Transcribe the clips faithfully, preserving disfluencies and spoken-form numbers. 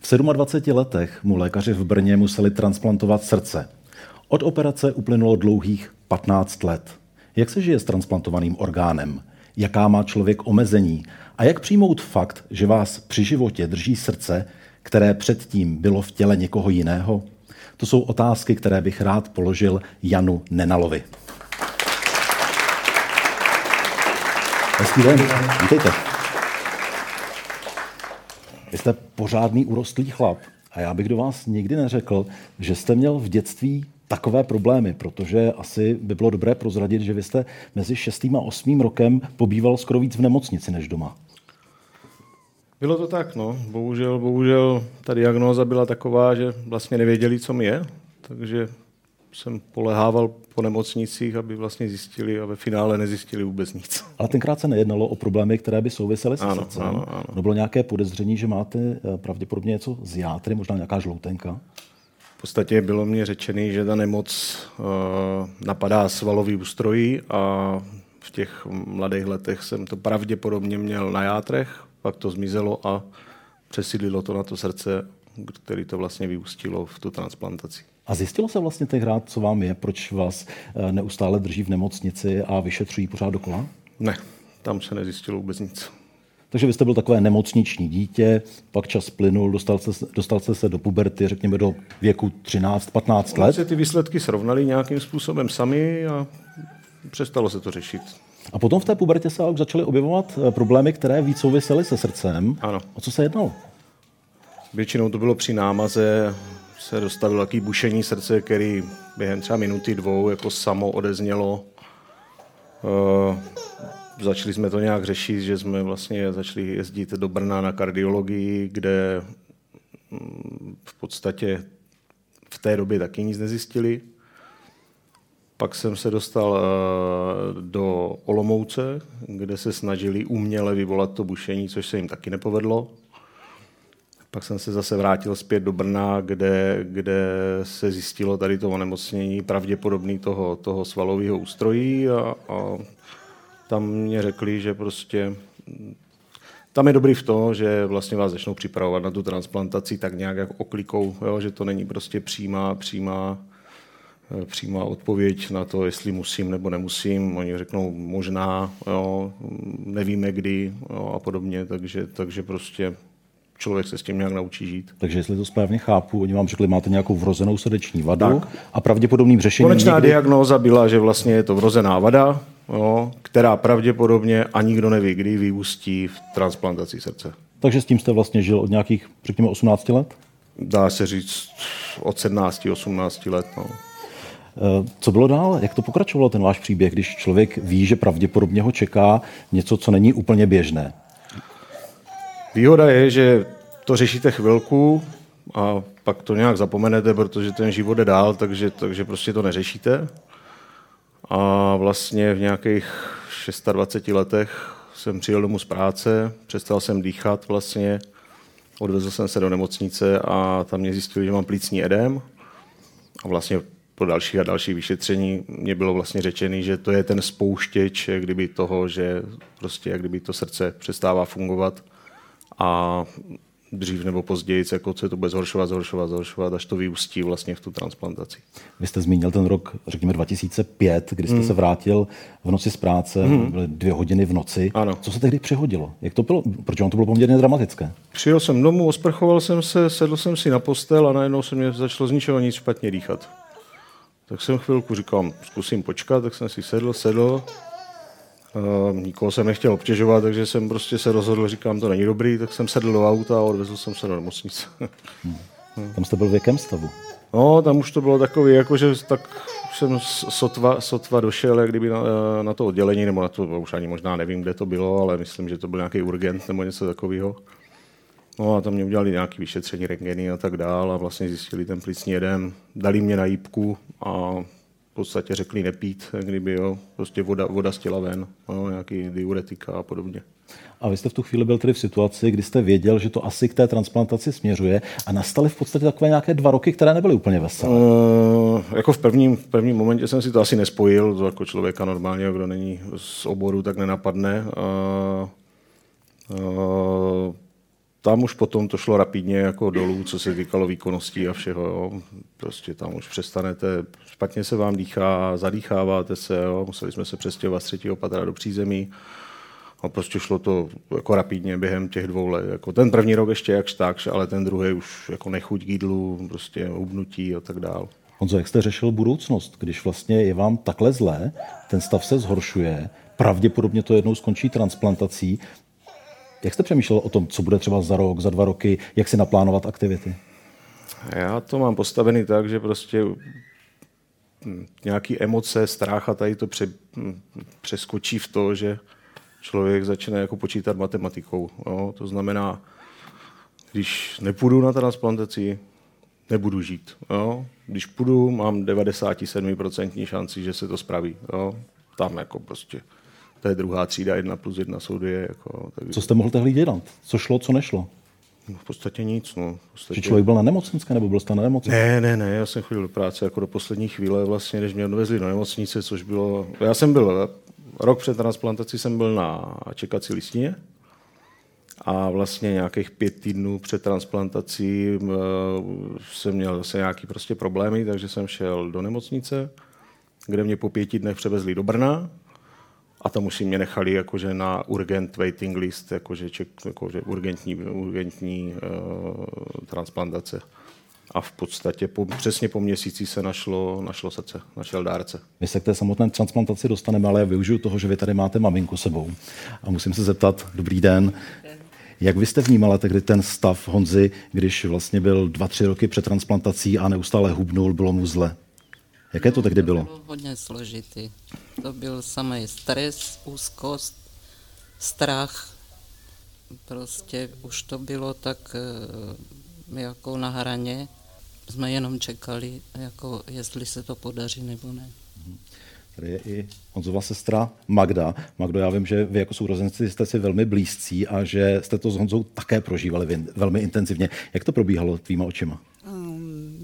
V dvaceti sedmi letech mu lékaři v Brně museli transplantovat srdce. Od operace uplynulo dlouhých patnáct let. Jak se žije s transplantovaným orgánem? Jaká má člověk omezení? A jak přijmout fakt, že vás při životě drží srdce, které předtím bylo v těle někoho jiného? To jsou otázky, které bych rád položil Janu Nenalovi. Hezký den, vítejte. Vy jste pořádný urostlý chlap a já bych do vás nikdy neřekl, že jste měl v dětství takové problémy, protože asi by bylo dobré prozradit, že vy jste mezi šestým a osmým rokem pobýval skoro víc v nemocnici než doma. Bylo to tak, no. Bohužel, bohužel ta diagnóza byla taková, že vlastně nevěděli, co mi je, takže jsem polehával po nemocnicích, aby vlastně zjistili a ve finále nezjistili vůbec nic. Ale tenkrát se nejednalo o problémy, které by souvisely se srdcem. Ano, ano, ano. Bylo nějaké podezření, že máte pravděpodobně něco z játry, možná nějaká žloutenka? V podstatě bylo mě řečený, že ta nemoc uh, napadá svalový ústrojí a v těch mladých letech jsem to pravděpodobně měl na játrech, pak to zmizelo a přesídlilo to na to srdce, který to vlastně vyústilo v tu transplantaci. A zjistilo se vlastně tenkrát, co vám je, proč vás neustále drží v nemocnici a vyšetřují pořád dokola? Ne, tam se nezjistilo vůbec nic. Takže vy jste byl takové nemocniční dítě, pak čas plynul, dostal se, dostal se, se do puberty, řekněme do věku třináct patnáct let. Oni se ty výsledky srovnaly nějakým způsobem sami a přestalo se to řešit. A potom v té pubertě se ale začaly objevovat problémy, které víc souvisely se srdcem. Ano. O co se jednalo? Většinou to bylo při námaze, se dostavilo takové bušení srdce, který během třeba minuty, dvou jako samo odeznělo. E, začali jsme to nějak řešit, že jsme vlastně začali jezdit do Brna na kardiologii, kde v podstatě v té době taky nic nezjistili. Pak jsem se dostal do Olomouce, kde se snažili uměle vyvolat to bušení, což se jim taky nepovedlo. Pak jsem se zase vrátil zpět do Brna, kde, kde se zjistilo tady to onemocnění pravděpodobný toho, toho svalového ústrojí a, a tam mě řekli, že prostě tam je dobrý v tom, že vlastně vás začnou připravovat na tu transplantaci tak nějak jako oklikou, jo, že to není prostě přímá, přímá, přímá odpověď na to, jestli musím nebo nemusím. Oni řeknou možná, jo, nevíme kdy, jo, a podobně, takže, takže prostě člověk se s tím nějak naučí žít. Takže jestli to správně chápu, oni vám řekli, máte nějakou vrozenou srdeční vadu tak. A pravděpodobným řešením... Konečná nikdy... diagnóza byla, že vlastně je to vrozená vada, jo, která pravděpodobně a nikdo neví, kdy vyústí v transplantaci srdce. Takže s tím jste vlastně žil od nějakých, řekněme, osmnácti let? Dá se říct od sedmnácti, osmnácti let. No. Co bylo dál? Jak to pokračovalo, ten váš příběh, když člověk ví, že pravděpodobně ho čeká něco, co není úplně běžné? Výhoda je, že to řešíte chvilku a pak to nějak zapomenete, protože ten život je dál, takže, takže prostě to neřešíte. A vlastně v nějakých dvaceti šesti letech jsem přijel domů z práce, přestal jsem dýchat vlastně, odvezl jsem se do nemocnice a tam mě zjistili, že mám plicní edém. A vlastně po další a další vyšetření mě bylo vlastně řečený, že to je ten spouštěč, kdyby toho, že prostě jak kdyby to srdce přestává fungovat. A dřív nebo později jako se to bude zhoršovat, zhoršovat, zhoršovat, až to vyústí vlastně v tu transplantaci. Vy jste zmínil ten rok, řekněme dva tisíce pět, kdy jste mm. se vrátil v noci z práce, mm. byly dvě hodiny v noci. Ano. Co se tehdy přehodilo? Jak to bylo? Protože on to bylo poměrně dramatické. Přijel jsem domů, osprchoval jsem se, sedl jsem si na postel a najednou se mě začalo z ničeho nic špatně dýchat. Tak jsem chvilku říkal, zkusím počkat, tak jsem si sedl, sedl. Uh, nikoho jsem nechtěl obtěžovat, takže jsem prostě se rozhodl, říkám, to není dobrý, tak jsem sedl do auta a odvezl jsem se do nemocnice. Hmm. Tam jste byl v jakém stavu? No, tam už to bylo takový, jakože tak jsem sotva, sotva došel, jak kdyby na, na to oddělení, nebo na to, už ani možná nevím, kde to bylo, ale myslím, že to byl nějaký urgent nebo něco takového. No a tam mě udělali nějaké vyšetření, rentgeny a tak dál a vlastně zjistili ten plicní edem. Dali mě na jípku a v podstatě řekli nepít, kdyby jo, prostě voda, voda z těla ven, no, nějaký diuretika a podobně. A vy jste v tu chvíli byl tedy v situaci, kdy jste věděl, že to asi k té transplantaci směřuje a nastaly v podstatě takové nějaké dva roky, které nebyly úplně veselé. E, jako v prvním, v prvním momentě jsem si to asi nespojil, to jako člověka normálně, kdo není z oboru, tak nenapadne. E, e, Tam už potom to šlo rapidně jako dolů, co se týkalo výkonností a všeho. Jo. Prostě tam už přestanete, špatně se vám dýchá, zadýcháváte se, jo. Museli jsme se přestěhovat z třetího patra do přízemí. A prostě šlo to jako rapidně během těch dvou let. Jako ten první rok ještě jakž takž, ale ten druhý už jako nechuť k jídlu, prostě hubnutí a tak dál. Honzo, jak jste řešil budoucnost, když vlastně je vám takhle zlé, ten stav se zhoršuje, pravděpodobně to jednou skončí transplantací. Jak jste přemýšlel o tom, co bude třeba za rok, za dva roky, jak si naplánovat aktivity? Já to mám postavený tak, že prostě nějaký emoce, strach a tady to pře, přeskočí v to, že člověk začne jako počítat matematikou. No, to znamená, když nepůjdu na transplantaci, nebudu žít. No, když půjdu, mám devadesát sedm procent šanci, že se to spraví. No, tam jako prostě... To je druhá třída, jedna plus jedna jsou dvě. Jako, takže... Co jste mohl tehdy dělat? Co šlo, co nešlo? No, v podstatě nic. No. V podstatě... Že člověk byl na nemocenské, nebo byl jste na nemocenské? Ne, ne, ne, já jsem chodil do práce jako do poslední chvíle, vlastně, než mě odvezli do nemocnice, což bylo... Já jsem byl, rok před transplantací jsem byl na čekací listině a vlastně nějakých pět týdnů před transplantací jsem měl zase nějaký prostě problémy, takže jsem šel do nemocnice, kde mě po pěti dnech převezli do Brna. A tam už si mě nechali jakože na urgent waiting list, jakože, ček, jakože urgentní, urgentní uh, transplantace. A v podstatě po, přesně po měsíci se našlo, našlo srdce, našel dárce. My se k té samotné transplantaci dostaneme, ale já využiju toho, že vy tady máte maminku sebou. A musím se zeptat, dobrý den, jak vy jste vnímala tehdy ten stav Honzy, když vlastně byl dva, tři roky před transplantací a neustále hubnul, bylo mu zle? Jaké to tehdy bylo? To bylo hodně složitý. To byl samý stres, úzkost, strach. Prostě už to bylo tak jako na hraně. Jsme jenom čekali, jako jestli se to podaří nebo ne. Tady je i Honzova sestra Magda. Magdo, já vím, že vy jako sourozenci jste si velmi blízcí a že jste to s Honzou také prožívali velmi intenzivně. Jak to probíhalo tvýma očima?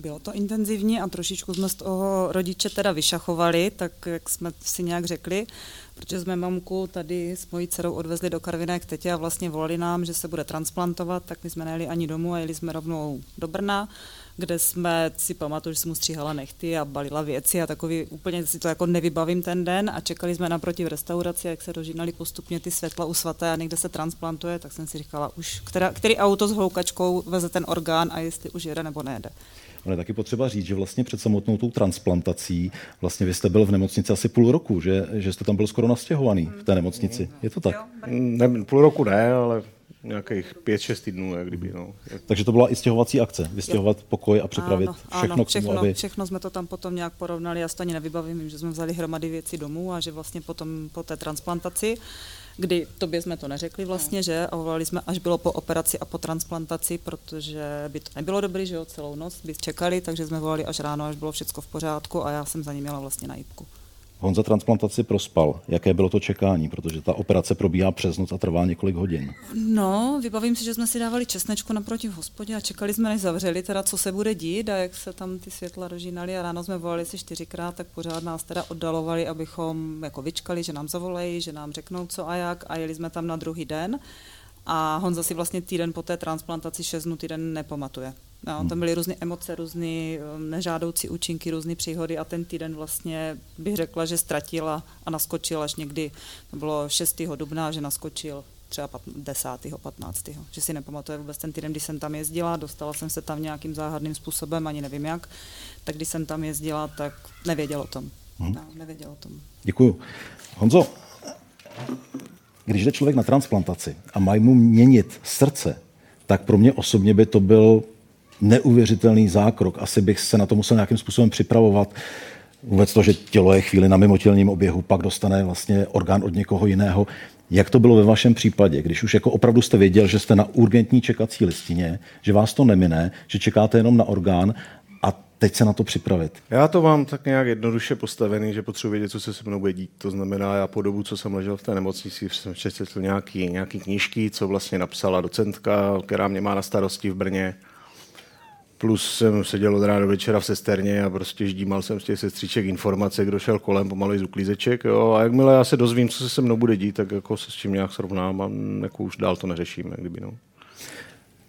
Bylo to intenzivní a trošičku jsme z toho rodiče teda vyšachovali, tak jak jsme si nějak řekli, protože jsme mamku tady s mojí dcerou odvezli do Karviné k tetě a vlastně volali nám, že se bude transplantovat, tak my jsme nejeli ani domů a jeli jsme rovnou do Brna, kde jsme si pamatuju, že jsem mu stříhala nechty a balila věci a takový, úplně si to jako nevybavím ten den a čekali jsme naproti v restauraci, jak se dožínali postupně ty světla u svaté a někde se transplantuje, tak jsem si říkala už, která, který auto s hloukačkou veze ten orgán a jestli už jede nebo nejede. Ale taky potřeba říct, že vlastně před samotnou tou transplantací vlastně vy jste byl v nemocnici asi půl roku, že, že jste tam byl skoro nastěhovaný v té nemocnici. Je to tak? Ne, půl roku ne, ale nějakých pět, šest týdnů, jak kdyby. No. Takže to byla i stěhovací akce, vystěhovat pokoj a připravit ano, všechno ano, k tomu, všechno, aby... všechno jsme to tam potom nějak porovnali, já si to ani nevybavím, vím, že jsme vzali hromady věcí domů a že vlastně potom po té transplantaci, kdy tobě jsme to neřekli vlastně, že a volali jsme, až bylo po operaci a po transplantaci, protože by to nebylo dobrý, že jo, celou noc by čekali, takže jsme volali až ráno, až bylo všechno v pořádku a já jsem za ní měla vlastně na jipku. Honza transplantaci prospal. Jaké bylo to čekání? Protože ta operace probíhá přes noc a trvá několik hodin. No, vybavím si, že jsme si dávali česnečku naproti v hospodě a čekali jsme, než zavřeli, teda co se bude dít a jak se tam ty světla dožínaly a ráno jsme volali si čtyřikrát, tak pořád nás teda oddalovali, abychom jako vyčkali, že nám zavolají, že nám řeknou co a jak a jeli jsme tam na druhý den. A Honza si vlastně týden po té transplantaci šest dnů týden nepamatuje. No, tam byly různé emoce, různé nežádoucí účinky, různé příhody a ten týden vlastně bych řekla, že ztratila a naskočil až někdy, to bylo šestého dubna, že naskočil třeba desátého, patnáctého Že si nepamatuje vůbec ten týden, když jsem tam jezdila, dostala jsem se tam nějakým záhadným způsobem, ani nevím jak, tak když jsem tam jezdila, tak nevěděl o tom. Hmm. No, nevěděl o tom. Děkuju. Honzo, když jde člověk na transplantaci a mají mu měnit srdce, tak pro mě osobně by to byl neuvěřitelný zákrok. Asi bych se na to musel nějakým způsobem připravovat. Vůbec to, že tělo je chvíli na mimotělním oběhu, pak dostane vlastně orgán od někoho jiného. Jak to bylo ve vašem případě, když už jako opravdu jste věděl, že jste na urgentní čekací listině, že vás to nemine, že čekáte jenom na orgán a teď se na to připravit? Já to mám tak nějak jednoduše postavený, že potřebuji vědět, co se se mnou bude dít. To znamená, já po dobu, co jsem ležel v té nemocnici, jsem přečetl nějaký, nějaký knížky, co vlastně napsala docentka, která mě má na starosti v Brně. Plus jsem seděl od rána do večera v sesterně a prostě ždímal jsem z těch sestříček informace, kdo šel kolem, pomalu z uklízeček. Jo. A jakmile já se dozvím, co se se mnou bude dít, tak jako se s čím nějak srovnám a jako už dál to neřeším. Jak kdyby, no.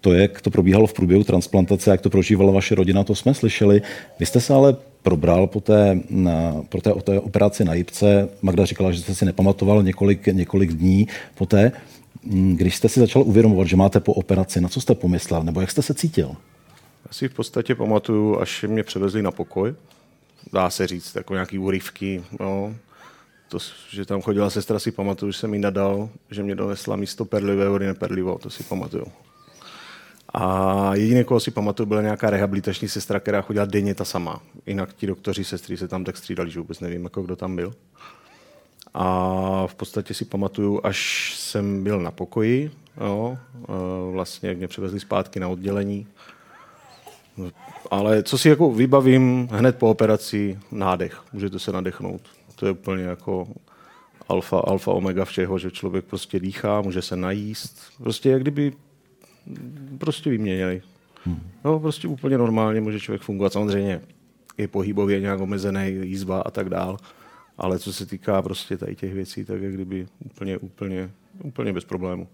To, jak to probíhalo v průběhu transplantace, jak to prožívala vaše rodina, to jsme slyšeli. Vy jste se ale probral po té, po té, po té operaci na jipce. Magda říkala, že jste si nepamatoval několik, několik dní poté. Když jste si začal uvědomovat, že máte po operaci, na co jste pomyslel nebo jak jste se cítil? Já si v podstatě pamatuju, až mě převezli na pokoj, dá se říct, jako nějaký úryvky, no. To, že tam chodila sestra, si pamatuju, že jsem jí nadal, že mě donesla místo perlivé vody neperlivou, to si pamatuju. A jediné, koho si pamatuju, byla nějaká rehabilitační sestra, která chodila denně ta sama. Jinak ti doktoři, sestry se tam tak střídali, že vůbec nevím, jako kdo tam byl. A v podstatě si pamatuju, až jsem byl na pokoji, jo. Vlastně, jak mě převezli zpátky na oddělení. Ale co si jako vybavím hned po operaci, nádech. Můžete se nadechnout. To je úplně jako alfa, alfa omega všeho, že člověk prostě dýchá, může se najíst. Prostě jak kdyby prostě vyměnili. No prostě úplně normálně může člověk fungovat. Samozřejmě je pohybově nějak omezený, jízba a tak dál. Ale co se týká prostě tady těch věcí, tak jak kdyby úplně, úplně, úplně bez problému.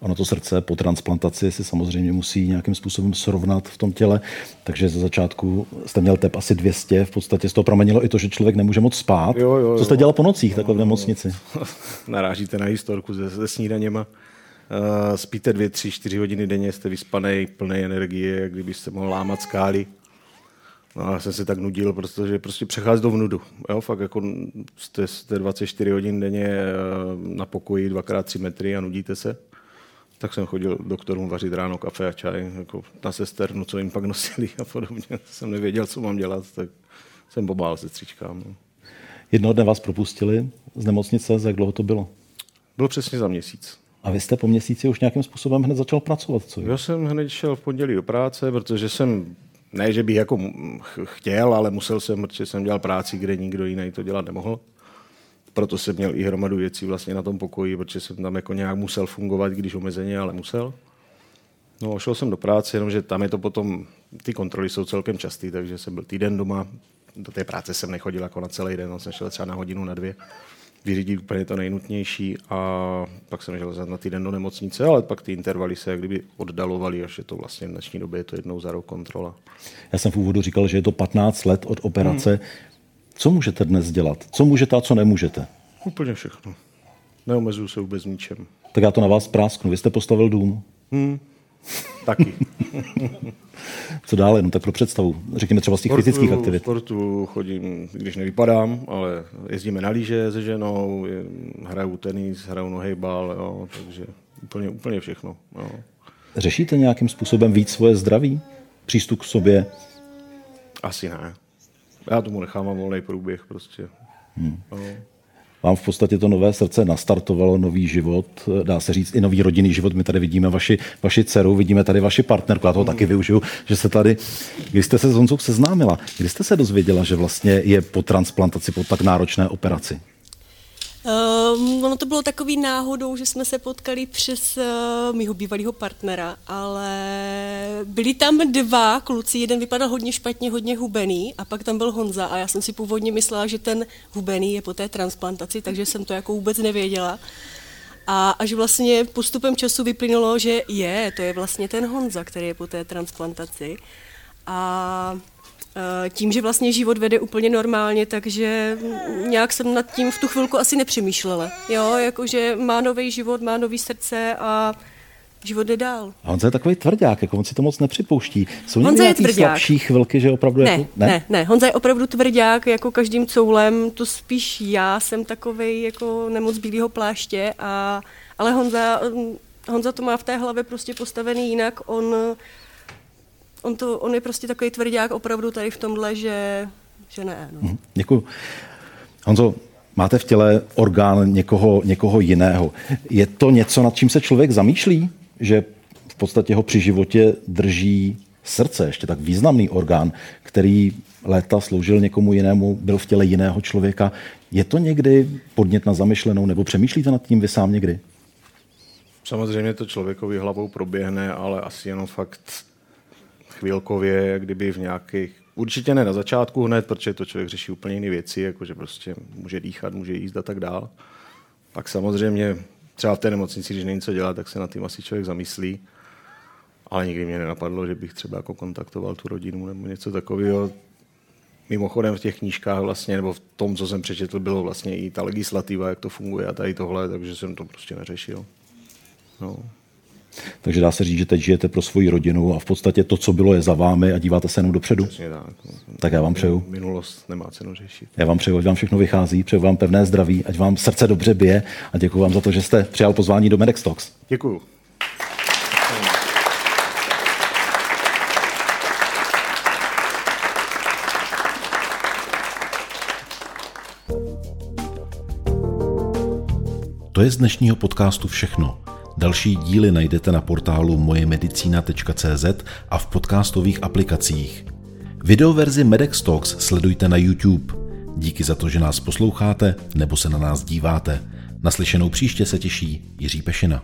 Ono to srdce po transplantaci si samozřejmě musí nějakým způsobem srovnat v tom těle, takže ze začátku jste měl tep asi dvě stě, v podstatě z toho pramenilo i to, že člověk nemůže moc spát. Jo, jo, jo. Co jste dělal po nocích takhle v nemocnici? Narážíte na historku se, se snídaněma. Uh, spíte dvě, tři, čtyři hodiny denně, jste vyspanej, plnej energie, jak kdybyste mohl lámat skály. No, já jsem se tak nudil, protože prostě přechází do vnudu. Jo, fakt jako jste, jste dvacet čtyři hodin denně na pokoji dvakrát tři metry a nudíte se. Tak jsem chodil doktorům vařit ráno kafe a čaj, jako na sesternu, co jim pak nosili a podobně. Jsem nevěděl, co mám dělat, tak jsem pobál sestřičkám. No. Jednoho dne vás propustili z nemocnice, za jak dlouho to bylo? Bylo přesně za měsíc. A vy jste po měsíci už nějakým způsobem hned začal pracovat, co? Já jsem hned šel v pondělí do práce, protože jsem... Ne, že bych jako chtěl, ale musel jsem, protože jsem dělal práci, kde nikdo jiný to dělat nemohl. Proto jsem měl i hromadu věcí vlastně na tom pokoji, protože jsem tam jako nějak musel fungovat, když omezeně, ale musel. No, šel jsem do práce, jenomže tam je to potom, ty kontroly jsou celkem častý, takže jsem byl týden doma. Do té práce jsem nechodil jako na celý den, no, jsem šel třeba na hodinu, na dvě. Vyřídit úplně to nejnutnější a pak jsem žel na týden do nemocnice, ale pak ty intervaly se jak kdyby oddalovaly, až je to vlastně v dnešní době, je to jednou za rok kontrola. Já jsem v úvodu říkal, že je to patnáct let od operace. Hmm. Co můžete dnes dělat? Co můžete a co nemůžete? Úplně všechno. Neomezuju se vůbec ničem. Tak já to na vás prásknu. Vy jste postavil dům? Hmm. Taky. Co dále? No tak pro představu. Řekněme třeba z těch sportu, fyzických aktivit. Sportu chodím, když nevypadám, ale jezdíme na lyže se ženou, hraju tenis, hraju nohejbal, jo, takže úplně, úplně všechno. Jo. Řešíte nějakým způsobem víc svoje zdraví? Přístup k sobě? Asi ne. Já tomu nechám volný průběh prostě. Hmm. Vám v podstatě to nové srdce nastartovalo nový život, dá se říct i nový rodinný život. My tady vidíme vaši, vaši dceru, vidíme tady vaši partnerku, já toho taky využiju, že se tady, když jste se s Honzou seznámila, kdy jste se dozvěděla, že vlastně je po transplantaci, po tak náročné operaci? Um, ono to bylo takový náhodou, že jsme se potkali přes uh, mýho bývalého partnera, ale byli tam dva kluci, jeden vypadal hodně špatně, hodně hubený a pak tam byl Honza a já jsem si původně myslela, že ten hubený je po té transplantaci, takže jsem to jako vůbec nevěděla. A až vlastně postupem času vyplynulo, že je, to je vlastně ten Honza, který je po té transplantaci a... Tím, že vlastně život vede úplně normálně, takže nějak jsem nad tím v tu chvilku asi nepřemýšlela. Jo, jakože má nový život, má nový srdce a život jde dál. A Honza je takový tvrdák, jako on si to moc nepřipouští. Jsou nějaký slabší chvilky, že opravdu... Ne, jako, ne, ne, ne. Honza je opravdu tvrdák, jako každým coulem, to spíš já jsem takovej jako nemoc bílýho pláště, a, ale Honza, Honza to má v té hlavě prostě postavený jinak, on... On, to, on je prostě takový tvrdák opravdu tady v tomhle, že, že ne. No. Děkuju. Honzo, máte v těle orgán někoho, někoho jiného. Je to něco, nad čím se člověk zamýšlí? Že v podstatě ho při životě drží srdce, ještě tak významný orgán, který léta sloužil někomu jinému, byl v těle jiného člověka. Je to někdy podnět na zamyšlenou, nebo přemýšlíte nad tím vy sám někdy? Samozřejmě to člověkovi hlavou proběhne, ale asi jenom fakt chvílkově, kdyby v nějakých... Určitě ne na začátku hned, protože to člověk řeší úplně jiné věci, jakože prostě může dýchat, může jíst a tak dál. Pak samozřejmě třeba v té nemocnici, když není co dělat, tak se nad tím asi člověk zamyslí. Ale nikdy mě nenapadlo, že bych třeba jako kontaktoval tu rodinu nebo něco takového. Mimochodem v těch knížkách vlastně, nebo v tom, co jsem přečetl, bylo vlastně i ta legislativa, jak to funguje a tady tohle, takže jsem to prostě neřešil. No. Takže dá se říct, že teď žijete pro svoji rodinu a v podstatě to, co bylo, je za vámi a díváte se jenom dopředu. Přesně tak. Tak já vám přeju. Minulost nemá cenu řešit. Já vám přeju, ať vám všechno vychází, přeju vám pevné zdraví, ať vám srdce dobře bije a děkuji vám za to, že jste přijal pozvání do Medex Talks. Děkuju. To je z dnešního podcastu všechno. Další díly najdete na portálu moje medicína tečka cé zet a v podcastových aplikacích. Videoverzi Medex Talks sledujte na YouTube. Díky za to, že nás posloucháte nebo se na nás díváte. Naslyšenou příště se těší Jiří Pešina.